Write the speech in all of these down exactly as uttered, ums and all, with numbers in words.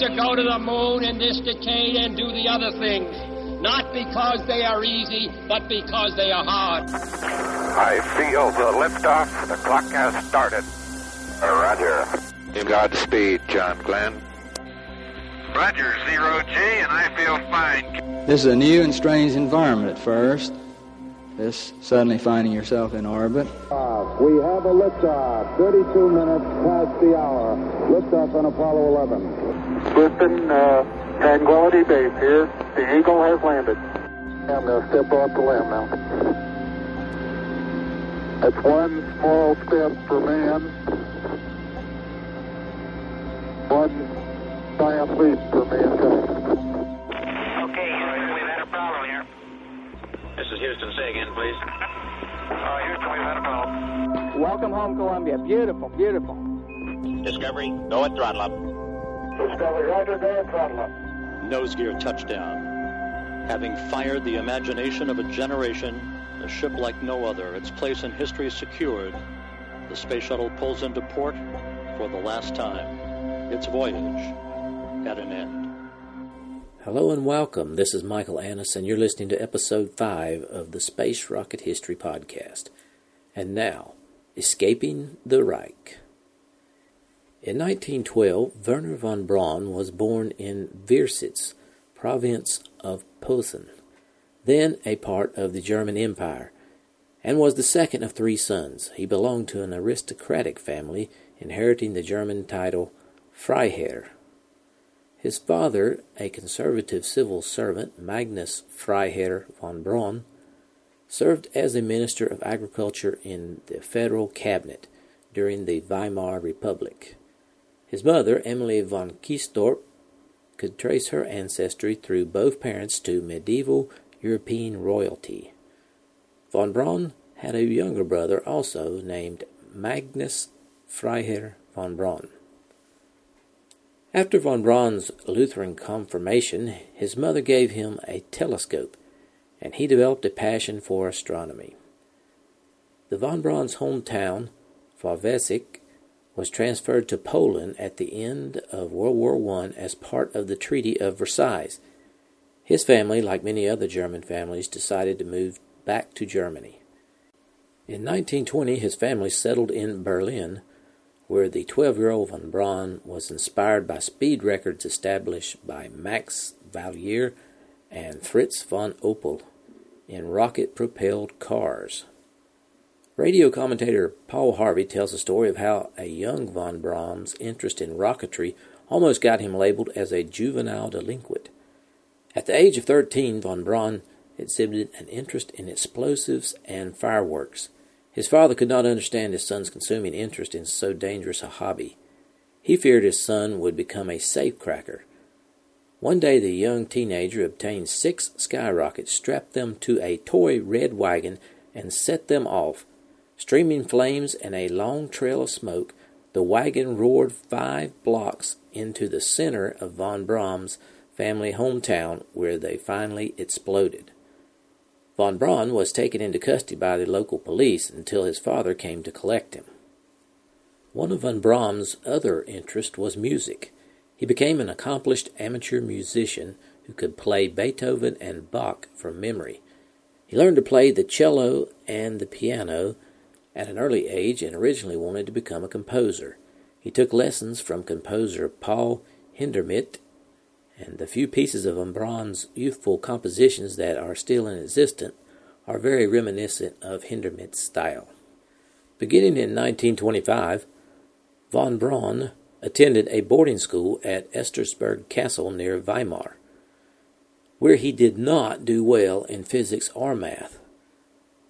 used to go to the moon in this decade and do the other things, not because they are easy, but because they are hard. I feel the liftoff. The clock has started. Roger. Godspeed, John Glenn. Roger, zero G, and I feel fine. This is a new and strange environment at first. This suddenly finding yourself in orbit. We have a liftoff. thirty-two minutes past the hour. Liftoff on Apollo eleven. Listen, uh, Tranquility Base here. The Eagle has landed. I'm going to step off the land now. That's one small step for man, one giant leap for mankind. Okay, Houston, we've had a problem here. This is Houston. Say again, please. Uh, Houston, we've had a problem. Welcome home, Columbia. Beautiful, beautiful. Discovery, go at throttle up. Discovery, Roger, go at throttle up. Nose gear touchdown. Having fired the imagination of a generation, a ship like no other, its place in history secured, the space shuttle pulls into port for the last time. Its voyage at an end. Hello and welcome. This is Michael Annis, and you're listening to Episode five of the Space Rocket History Podcast. And now, Escaping the Reich. In nineteen twelve, Wernher von Braun was born in Wirsitz, province of Posen, then a part of the German Empire, and was the second of three sons. He belonged to an aristocratic family, inheriting the German title Freiherr. His father, a conservative civil servant, Magnus Freiherr von Braun, served as a Minister of Agriculture in the Federal Cabinet during the Weimar Republic. His mother, Emily von Quistorp, could trace her ancestry through both parents to medieval European royalty. Von Braun had a younger brother also named Magnus Freiherr von Braun. After von Braun's Lutheran confirmation, his mother gave him a telescope, and he developed a passion for astronomy. The von Braun's hometown, Wawelszyk, was transferred to Poland at the end of World War One as part of the Treaty of Versailles. His family, like many other German families, decided to move back to Germany. In nineteen twenty, his family settled in Berlin, where the twelve-year-old von Braun was inspired by speed records established by Max Valier and Fritz von Opel in rocket-propelled cars. Radio commentator Paul Harvey tells the story of how a young von Braun's interest in rocketry almost got him labeled as a juvenile delinquent. At the age of thirteen, von Braun exhibited an interest in explosives and fireworks. His father could not understand his son's consuming interest in so dangerous a hobby. He feared his son would become a safecracker. One day the young teenager obtained six skyrockets, strapped them to a toy red wagon, and set them off. Streaming flames and a long trail of smoke, the wagon roared five blocks into the center of von Braun's family hometown, where they finally exploded. Von Braun was taken into custody by the local police until his father came to collect him. One of von Braun's other interests was music. He became an accomplished amateur musician who could play Beethoven and Bach from memory. He learned to play the cello and the piano at an early age and originally wanted to become a composer. He took lessons from composer Paul Hindemith, and the few pieces of von Braun's youthful compositions that are still in existence are very reminiscent of Hindemith's style. Beginning in nineteen twenty-five, von Braun attended a boarding school at Estersberg Castle near Weimar, where he did not do well in physics or math.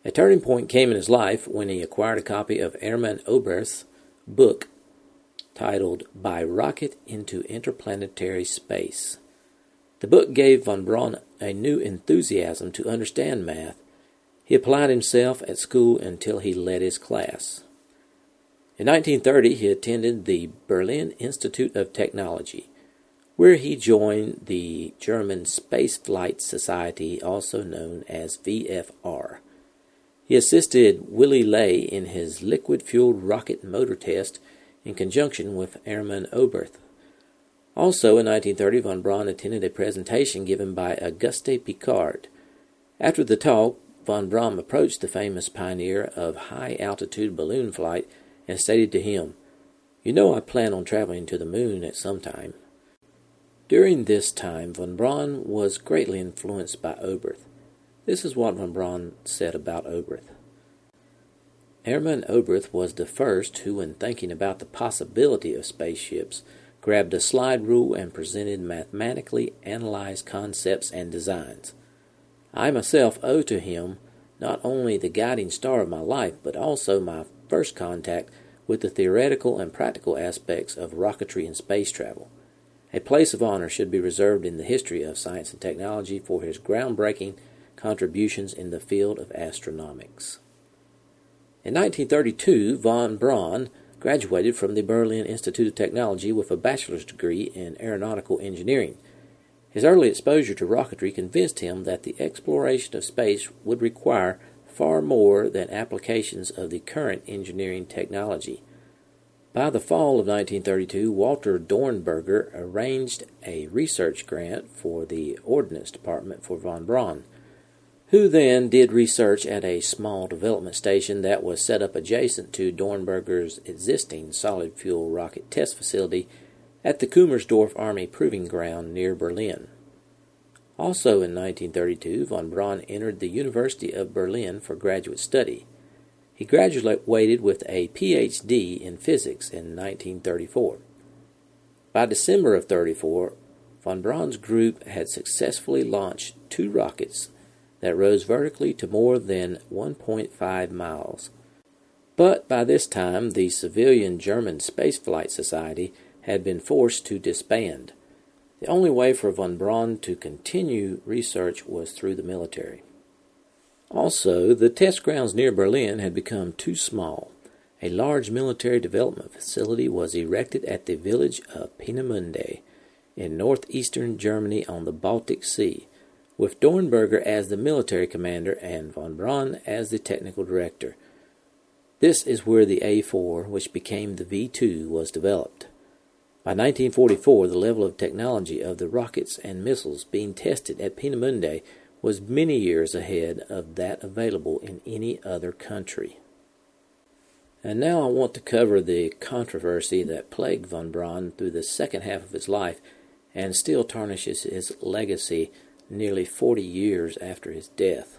A turning point came in his life when he acquired a copy of Hermann Oberth's book titled By Rocket into Interplanetary Space. The book gave von Braun a new enthusiasm to understand math. He applied himself at school until he led his class. In nineteen thirty, he attended the Berlin Institute of Technology, where he joined the German Spaceflight Society, also known as V F R. He assisted Willy Ley in his liquid-fueled rocket motor test in conjunction with Hermann Oberth. Also in nineteen thirty, von Braun attended a presentation given by Auguste Piccard. After the talk, von Braun approached the famous pioneer of high-altitude balloon flight and stated to him, "You know I plan on traveling to the moon at some time." During this time, von Braun was greatly influenced by Oberth. This is what von Braun said about Oberth. Hermann Oberth was the first who, when thinking about the possibility of spaceships, grabbed a slide rule and presented mathematically analyzed concepts and designs. I myself owe to him not only the guiding star of my life, but also my first contact with the theoretical and practical aspects of rocketry and space travel. A place of honor should be reserved in the history of science and technology for his groundbreaking contributions in the field of astronomics. In nineteen thirty-two, von Braun graduated from the Berlin Institute of Technology with a bachelor's degree in aeronautical engineering. His early exposure to rocketry convinced him that the exploration of space would require far more than applications of the current engineering technology. By the fall of nineteen thirty-two, Walter Dornberger arranged a research grant for the Ordnance Department for von Braun, who then did research at a small development station that was set up adjacent to Dornberger's existing solid-fuel rocket test facility at the Kummersdorf Army Proving Ground near Berlin. Also in nineteen thirty-two, von Braun entered the University of Berlin for graduate study. He graduated with a P H D in physics in nineteen thirty-four. By December of thirty-four, von Braun's group had successfully launched two rockets that rose vertically to more than one point five miles. But by this time, the civilian German Spaceflight Society had been forced to disband. The only way for von Braun to continue research was through the military. Also, the test grounds near Berlin had become too small. A large military development facility was erected at the village of Peenemünde in northeastern Germany on the Baltic Sea, with Dornberger as the military commander and von Braun as the technical director. This is where the A four, which became the V two, was developed. By nineteen forty-four, the level of technology of the rockets and missiles being tested at Peenemünde was many years ahead of that available in any other country. And now I want to cover the controversy that plagued von Braun through the second half of his life and still tarnishes his legacy nearly forty years after his death.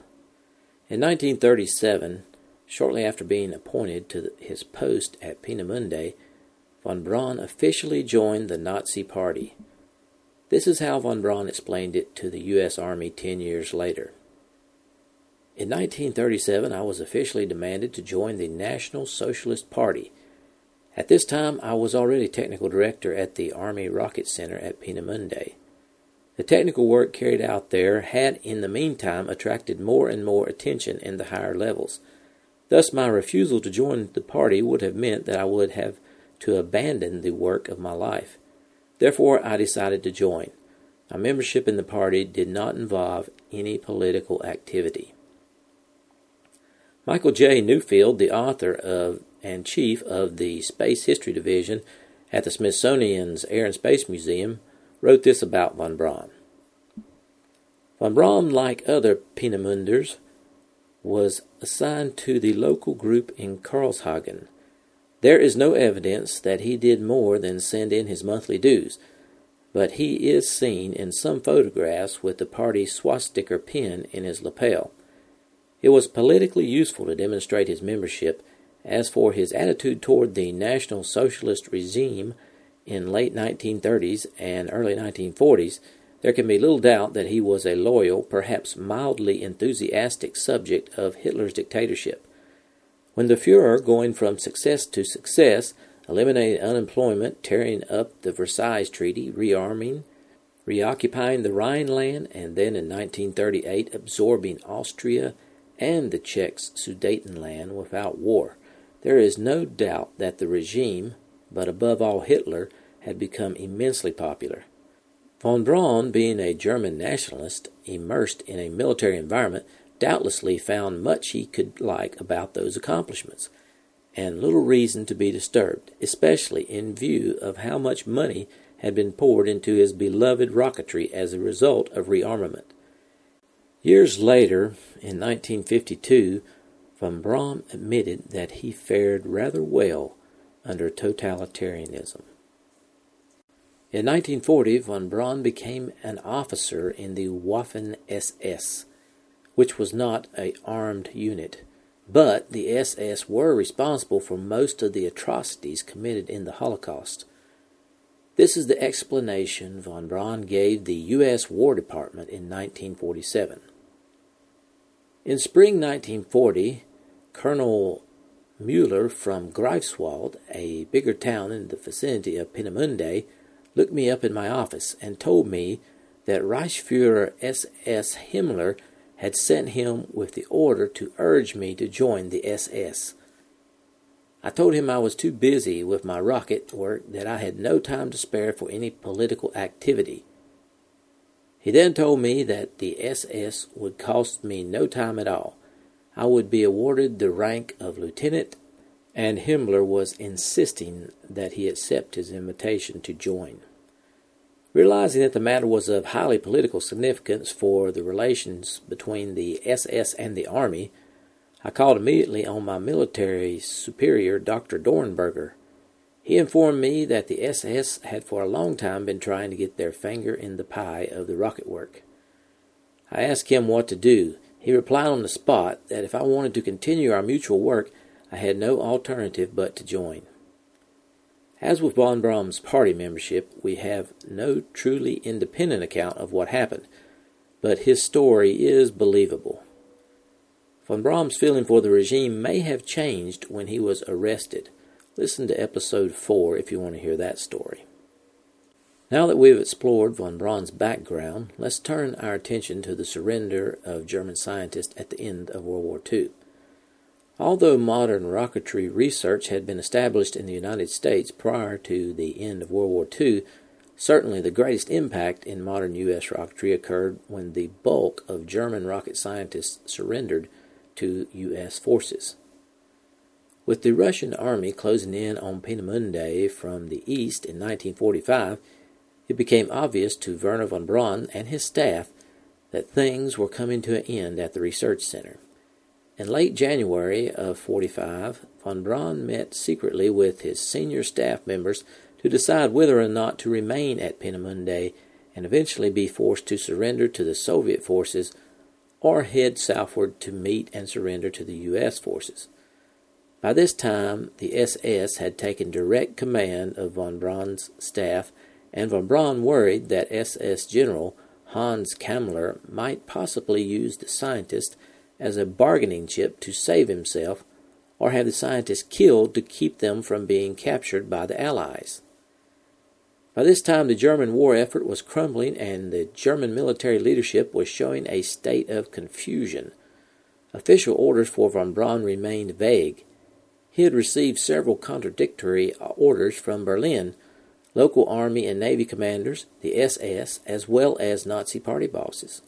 In nineteen thirty-seven, shortly after being appointed to his post at Peenemünde, von Braun officially joined the Nazi Party. This is how von Braun explained it to the U S Army ten years later. In nineteen thirty-seven, I was officially demanded to join the National Socialist Party. At this time, I was already technical director at the Army Rocket Center at Peenemünde. The technical work carried out there had, in the meantime, attracted more and more attention in the higher levels. Thus, my refusal to join the party would have meant that I would have to abandon the work of my life. Therefore, I decided to join. My membership in the party did not involve any political activity. Michael J. Newfield, the author of and chief of the Space History Division at the Smithsonian's Air and Space Museum, wrote this about von Braun. Von Braun, like other Peenemünders, was assigned to the local group in Karlshagen. There is no evidence that he did more than send in his monthly dues, but he is seen in some photographs with the party swastika pin in his lapel. It was politically useful to demonstrate his membership. As for his attitude toward the National Socialist regime in late nineteen thirties and early nineteen forties, there can be little doubt that he was a loyal, perhaps mildly enthusiastic subject of Hitler's dictatorship. When the Fuhrer, going from success to success, eliminated unemployment, tearing up the Versailles Treaty, rearming, reoccupying the Rhineland, and then in nineteen thirty-eight absorbing Austria and the Czech Sudetenland without war, there is no doubt that the regime, but above all Hitler, had become immensely popular. Von Braun, being a German nationalist, immersed in a military environment, doubtlessly found much he could like about those accomplishments, and little reason to be disturbed, especially in view of how much money had been poured into his beloved rocketry as a result of rearmament. Years later, in nineteen fifty-two, von Braun admitted that he fared rather well under totalitarianism. In nineteen forty, von Braun became an officer in the Waffen S S, which was not an armed unit, but the S S were responsible for most of the atrocities committed in the Holocaust. This is the explanation von Braun gave the U S War Department in nineteen forty-seven. In spring nineteen forty, Colonel Mueller from Greifswald, a bigger town in the vicinity of Peenemünde, looked me up in my office and told me that Reichsfuhrer S S Himmler had sent him with the order to urge me to join the S S. I told him I was too busy with my rocket work that I had no time to spare for any political activity. He then told me that the S S would cost me no time at all. I would be awarded the rank of lieutenant, and Himmler was insisting that he accept his invitation to join. Realizing that the matter was of highly political significance for the relations between the S S and the Army, I called immediately on my military superior, Doctor Dornberger. He informed me that the S S had for a long time been trying to get their finger in the pie of the rocket work. I asked him what to do. He replied on the spot that if I wanted to continue our mutual work, I had no alternative but to join. As with von Braun's party membership, we have no truly independent account of what happened, but his story is believable. Von Braun's feeling for the regime may have changed when he was arrested. Listen to episode four if you want to hear that story. Now that we have explored von Braun's background, let's turn our attention to the surrender of German scientists at the end of World War Two. Although modern rocketry research had been established in the United States prior to the end of World War Two, certainly the greatest impact in modern U S rocketry occurred when the bulk of German rocket scientists surrendered to U S forces. With the Russian army closing in on Peenemünde from the east in nineteen forty-five, it became obvious to Wernher von Braun and his staff that things were coming to an end at the research center. In late January of forty-five, von Braun met secretly with his senior staff members to decide whether or not to remain at Peenemünde and eventually be forced to surrender to the Soviet forces or head southward to meet and surrender to the U S forces. By this time, the S S had taken direct command of von Braun's staff, and von Braun worried that S S General Hans Kammler might possibly use the scientist as a bargaining chip to save himself, or have the scientists killed to keep them from being captured by the Allies. By this time, the German war effort was crumbling, and the German military leadership was showing a state of confusion. Official orders for von Braun remained vague. He had received several contradictory orders from Berlin, local army and navy commanders, the S S, as well as Nazi party bosses.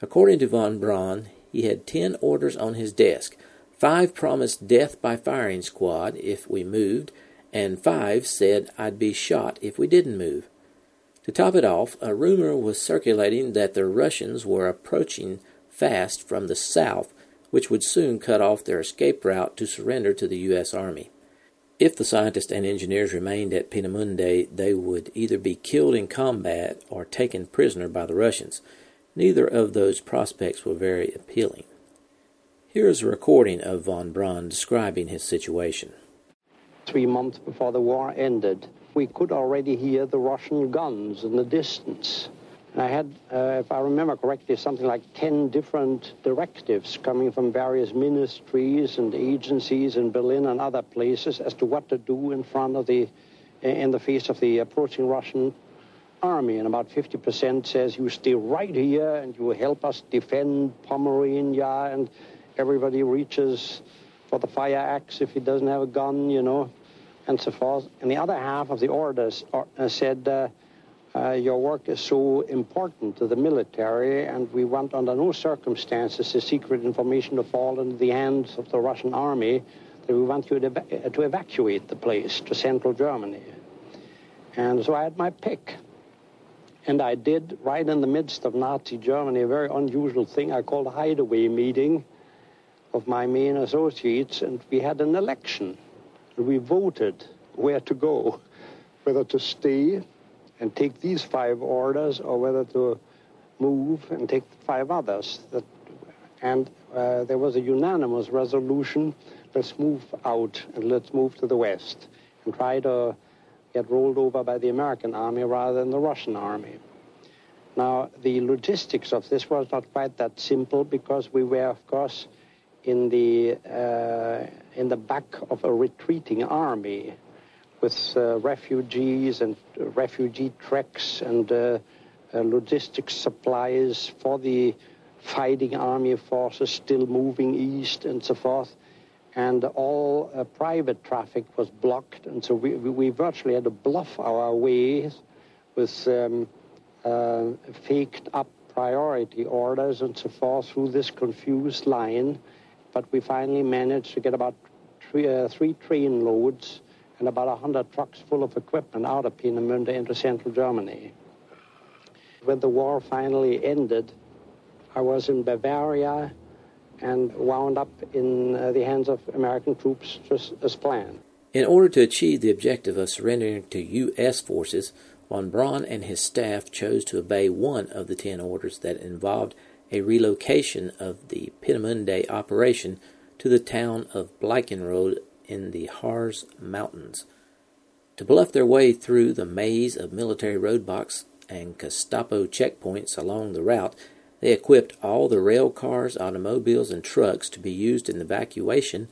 According to von Braun, he had ten orders on his desk. Five promised death by firing squad if we moved, and five said I'd be shot if we didn't move. To top it off, a rumor was circulating that the Russians were approaching fast from the south, which would soon cut off their escape route to surrender to the U S. Army. If the scientists and engineers remained at Peenemünde, they would either be killed in combat or taken prisoner by the Russians. Neither of those prospects were very appealing. Here is a recording of von Braun describing his situation. Three months before the war ended, we could already hear the Russian guns in the distance. And I had, uh, if I remember correctly, something like ten different directives coming from various ministries and agencies in Berlin and other places as to what to do in front of the, in the face of the approaching Russian army. And about fifty percent says, you stay right here and you help us defend Pomerania, and everybody reaches for the fire axe if he doesn't have a gun, you know, and so forth. And the other half of the orders are, uh, said... Uh, Uh, your work is so important to the military, and we want under no circumstances the secret information to fall into the hands of the Russian army, that we want you to, ev- to evacuate the place to central Germany. And so I had my pick. And I did, right in the midst of Nazi Germany, a very unusual thing. I called a hideaway meeting of my main associates, and we had an election. We voted where to go, whether to stay and take these five orders or whether to move and take five others. That, and uh, there was a unanimous resolution, let's move out and let's move to the West and try to get rolled over by the American army rather than the Russian army. Now, the logistics of this was not quite that simple because we were, of course, in the, uh, in the back of a retreating army with uh, refugees and refugee treks and uh, uh, logistics supplies for the fighting army forces still moving east and so forth. And all uh, private traffic was blocked, and so we, we virtually had to bluff our way with um, uh, faked-up priority orders and so forth through this confused line. But we finally managed to get about three, uh, three train loads and about one hundred trucks full of equipment out of Peenemünde into central Germany. When the war finally ended, I was in Bavaria and wound up in uh, the hands of American troops just as planned. In order to achieve the objective of surrendering to U S forces, von Braun and his staff chose to obey one of the ten orders that involved a relocation of the Peenemünde operation to the town of Bleicherode in the Harz Mountains. To bluff their way through the maze of military roadblocks and Gestapo checkpoints along the route, they equipped all the rail cars, automobiles, and trucks to be used in the evacuation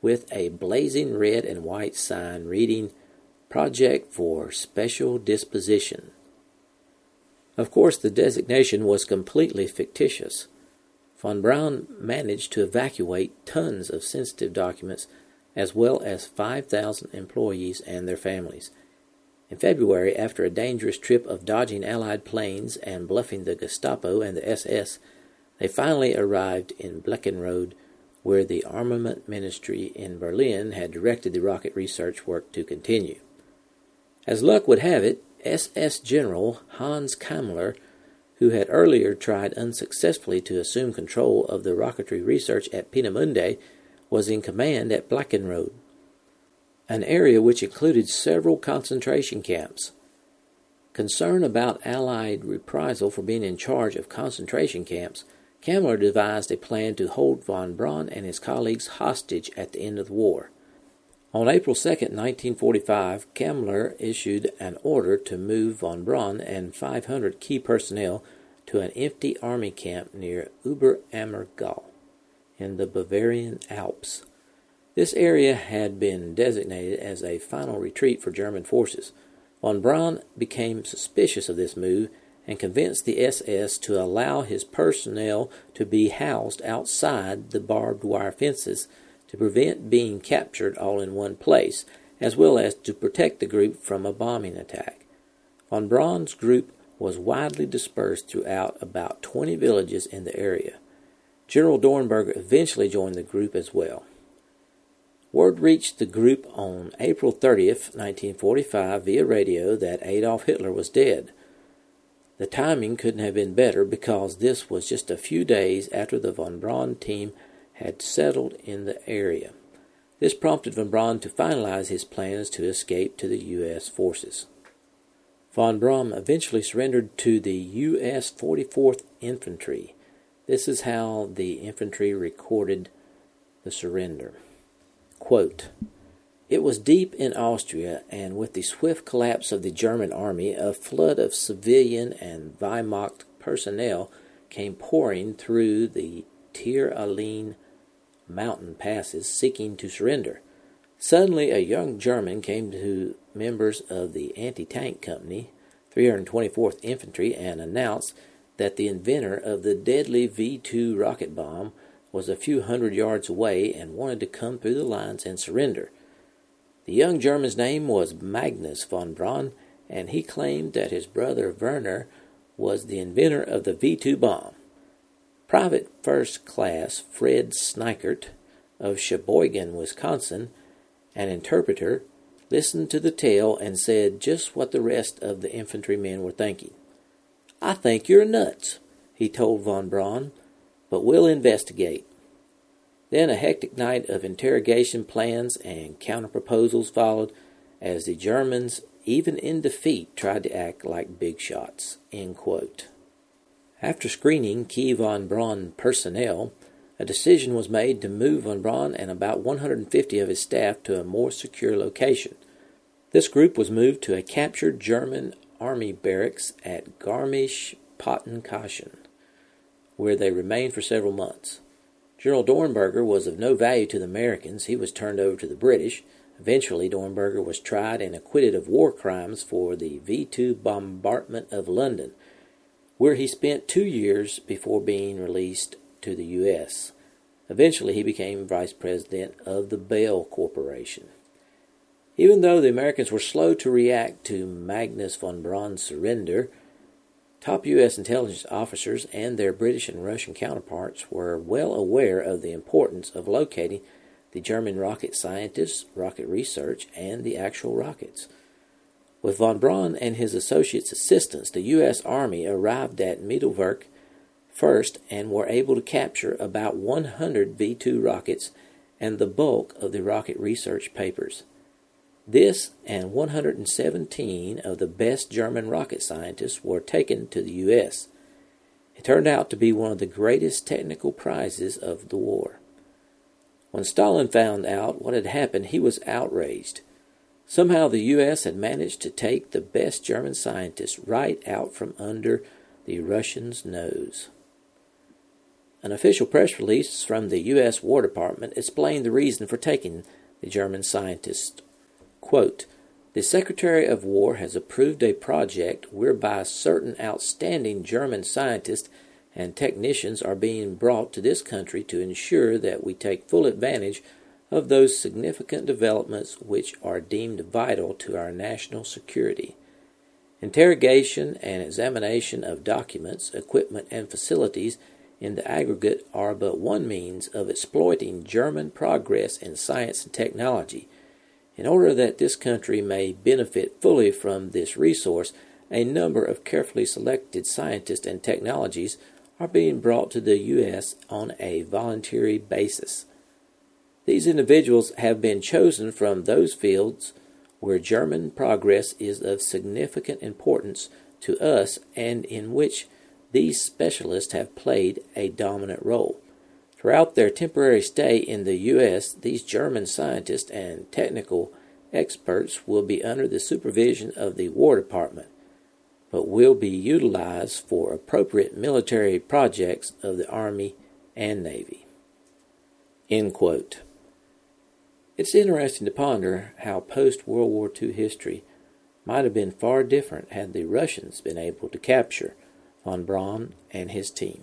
with a blazing red and white sign reading, "Project for Special Disposition." Of course, the designation was completely fictitious. Von Braun managed to evacuate tons of sensitive documents as well as five thousand employees and their families. In February, after a dangerous trip of dodging Allied planes and bluffing the Gestapo and the S S, they finally arrived in Blankenrode, where the Armament Ministry in Berlin had directed the rocket research work to continue. As luck would have it, S S General Hans Kammler, who had earlier tried unsuccessfully to assume control of the rocketry research at Peenemünde, was in command at Blankenrode, an area which included several concentration camps. Concerned about Allied reprisal for being in charge of concentration camps, Kammler devised a plan to hold von Braun and his colleagues hostage at the end of the war. On April second, nineteen forty-five, Kammler issued an order to move von Braun and five hundred key personnel to an empty army camp near Oberammergau in the Bavarian Alps. This area had been designated as a final retreat for German forces. Von Braun became suspicious of this move and convinced the S S to allow his personnel to be housed outside the barbed wire fences to prevent being captured all in one place, as well as to protect the group from a bombing attack. Von Braun's group was widely dispersed throughout about twenty villages in the area. General Dornberger eventually joined the group as well. Word reached the group on April thirtieth, nineteen forty-five, via radio that Adolf Hitler was dead. The timing couldn't have been better because this was just a few days after the von Braun team had settled in the area. This prompted von Braun to finalize his plans to escape to the U S forces. Von Braun eventually surrendered to the U S forty-fourth Infantry. This is how the infantry recorded the surrender. Quote, "It was deep in Austria, and with the swift collapse of the German army, a flood of civilian and Wehrmacht personnel came pouring through the Tyrolene mountain passes seeking to surrender. Suddenly, a young German came to members of the anti-tank company, three hundred twenty-fourth Infantry, and announced that the inventor of the deadly V two rocket bomb was a few hundred yards away and wanted to come through the lines and surrender. The young German's name was Magnus von Braun, and he claimed that his brother Wernher was the inventor of the V two bomb. Private First Class Fred Snikert of Sheboygan, Wisconsin, an interpreter, listened to the tale and said just what the rest of the infantrymen were thinking. "I think you're nuts," he told von Braun, "but we'll investigate." Then a hectic night of interrogation plans and counterproposals followed as the Germans, even in defeat, tried to act like big shots, end quote. After screening key von Braun personnel, a decision was made to move von Braun and about one hundred fifty of his staff to a more secure location. This group was moved to a captured German army barracks at Garmisch-Partenkirchen, where they remained for several months. General Dornberger was of no value to the Americans. He was turned over to the British. Eventually, Dornberger was tried and acquitted of war crimes for the V two bombardment of London, where he spent two years before being released to the U S Eventually, he became vice president of the Bell Corporation. Even though the Americans were slow to react to Magnus von Braun's surrender, top U S intelligence officers and their British and Russian counterparts were well aware of the importance of locating the German rocket scientists, rocket research, and the actual rockets. With von Braun and his associates' assistance, the U S Army arrived at Middelburg first and were able to capture about one hundred V two rockets and the bulk of the rocket research papers. This and one hundred seventeen of the best German rocket scientists were taken to the U S It turned out to be one of the greatest technical prizes of the war. When Stalin found out what had happened, he was outraged. Somehow the U S had managed to take the best German scientists right out from under the Russians' nose. An official press release from the U S War Department explained the reason for taking the German scientists. Quote, "The Secretary of War has approved a project whereby certain outstanding German scientists and technicians are being brought to this country to ensure that we take full advantage of those significant developments which are deemed vital to our national security. Interrogation and examination of documents, equipment, and facilities in the aggregate are but one means of exploiting German progress in science and technology. In order that this country may benefit fully from this resource, a number of carefully selected scientists and technologies are being brought to the U S on a voluntary basis. These individuals have been chosen from those fields where German progress is of significant importance to us and in which these specialists have played a dominant role. Throughout their temporary stay in the U S, these German scientists and technical experts will be under the supervision of the War Department, but will be utilized for appropriate military projects of the Army and Navy." End quote. It's interesting to ponder how post-World War Two history might have been far different had the Russians been able to capture von Braun and his team.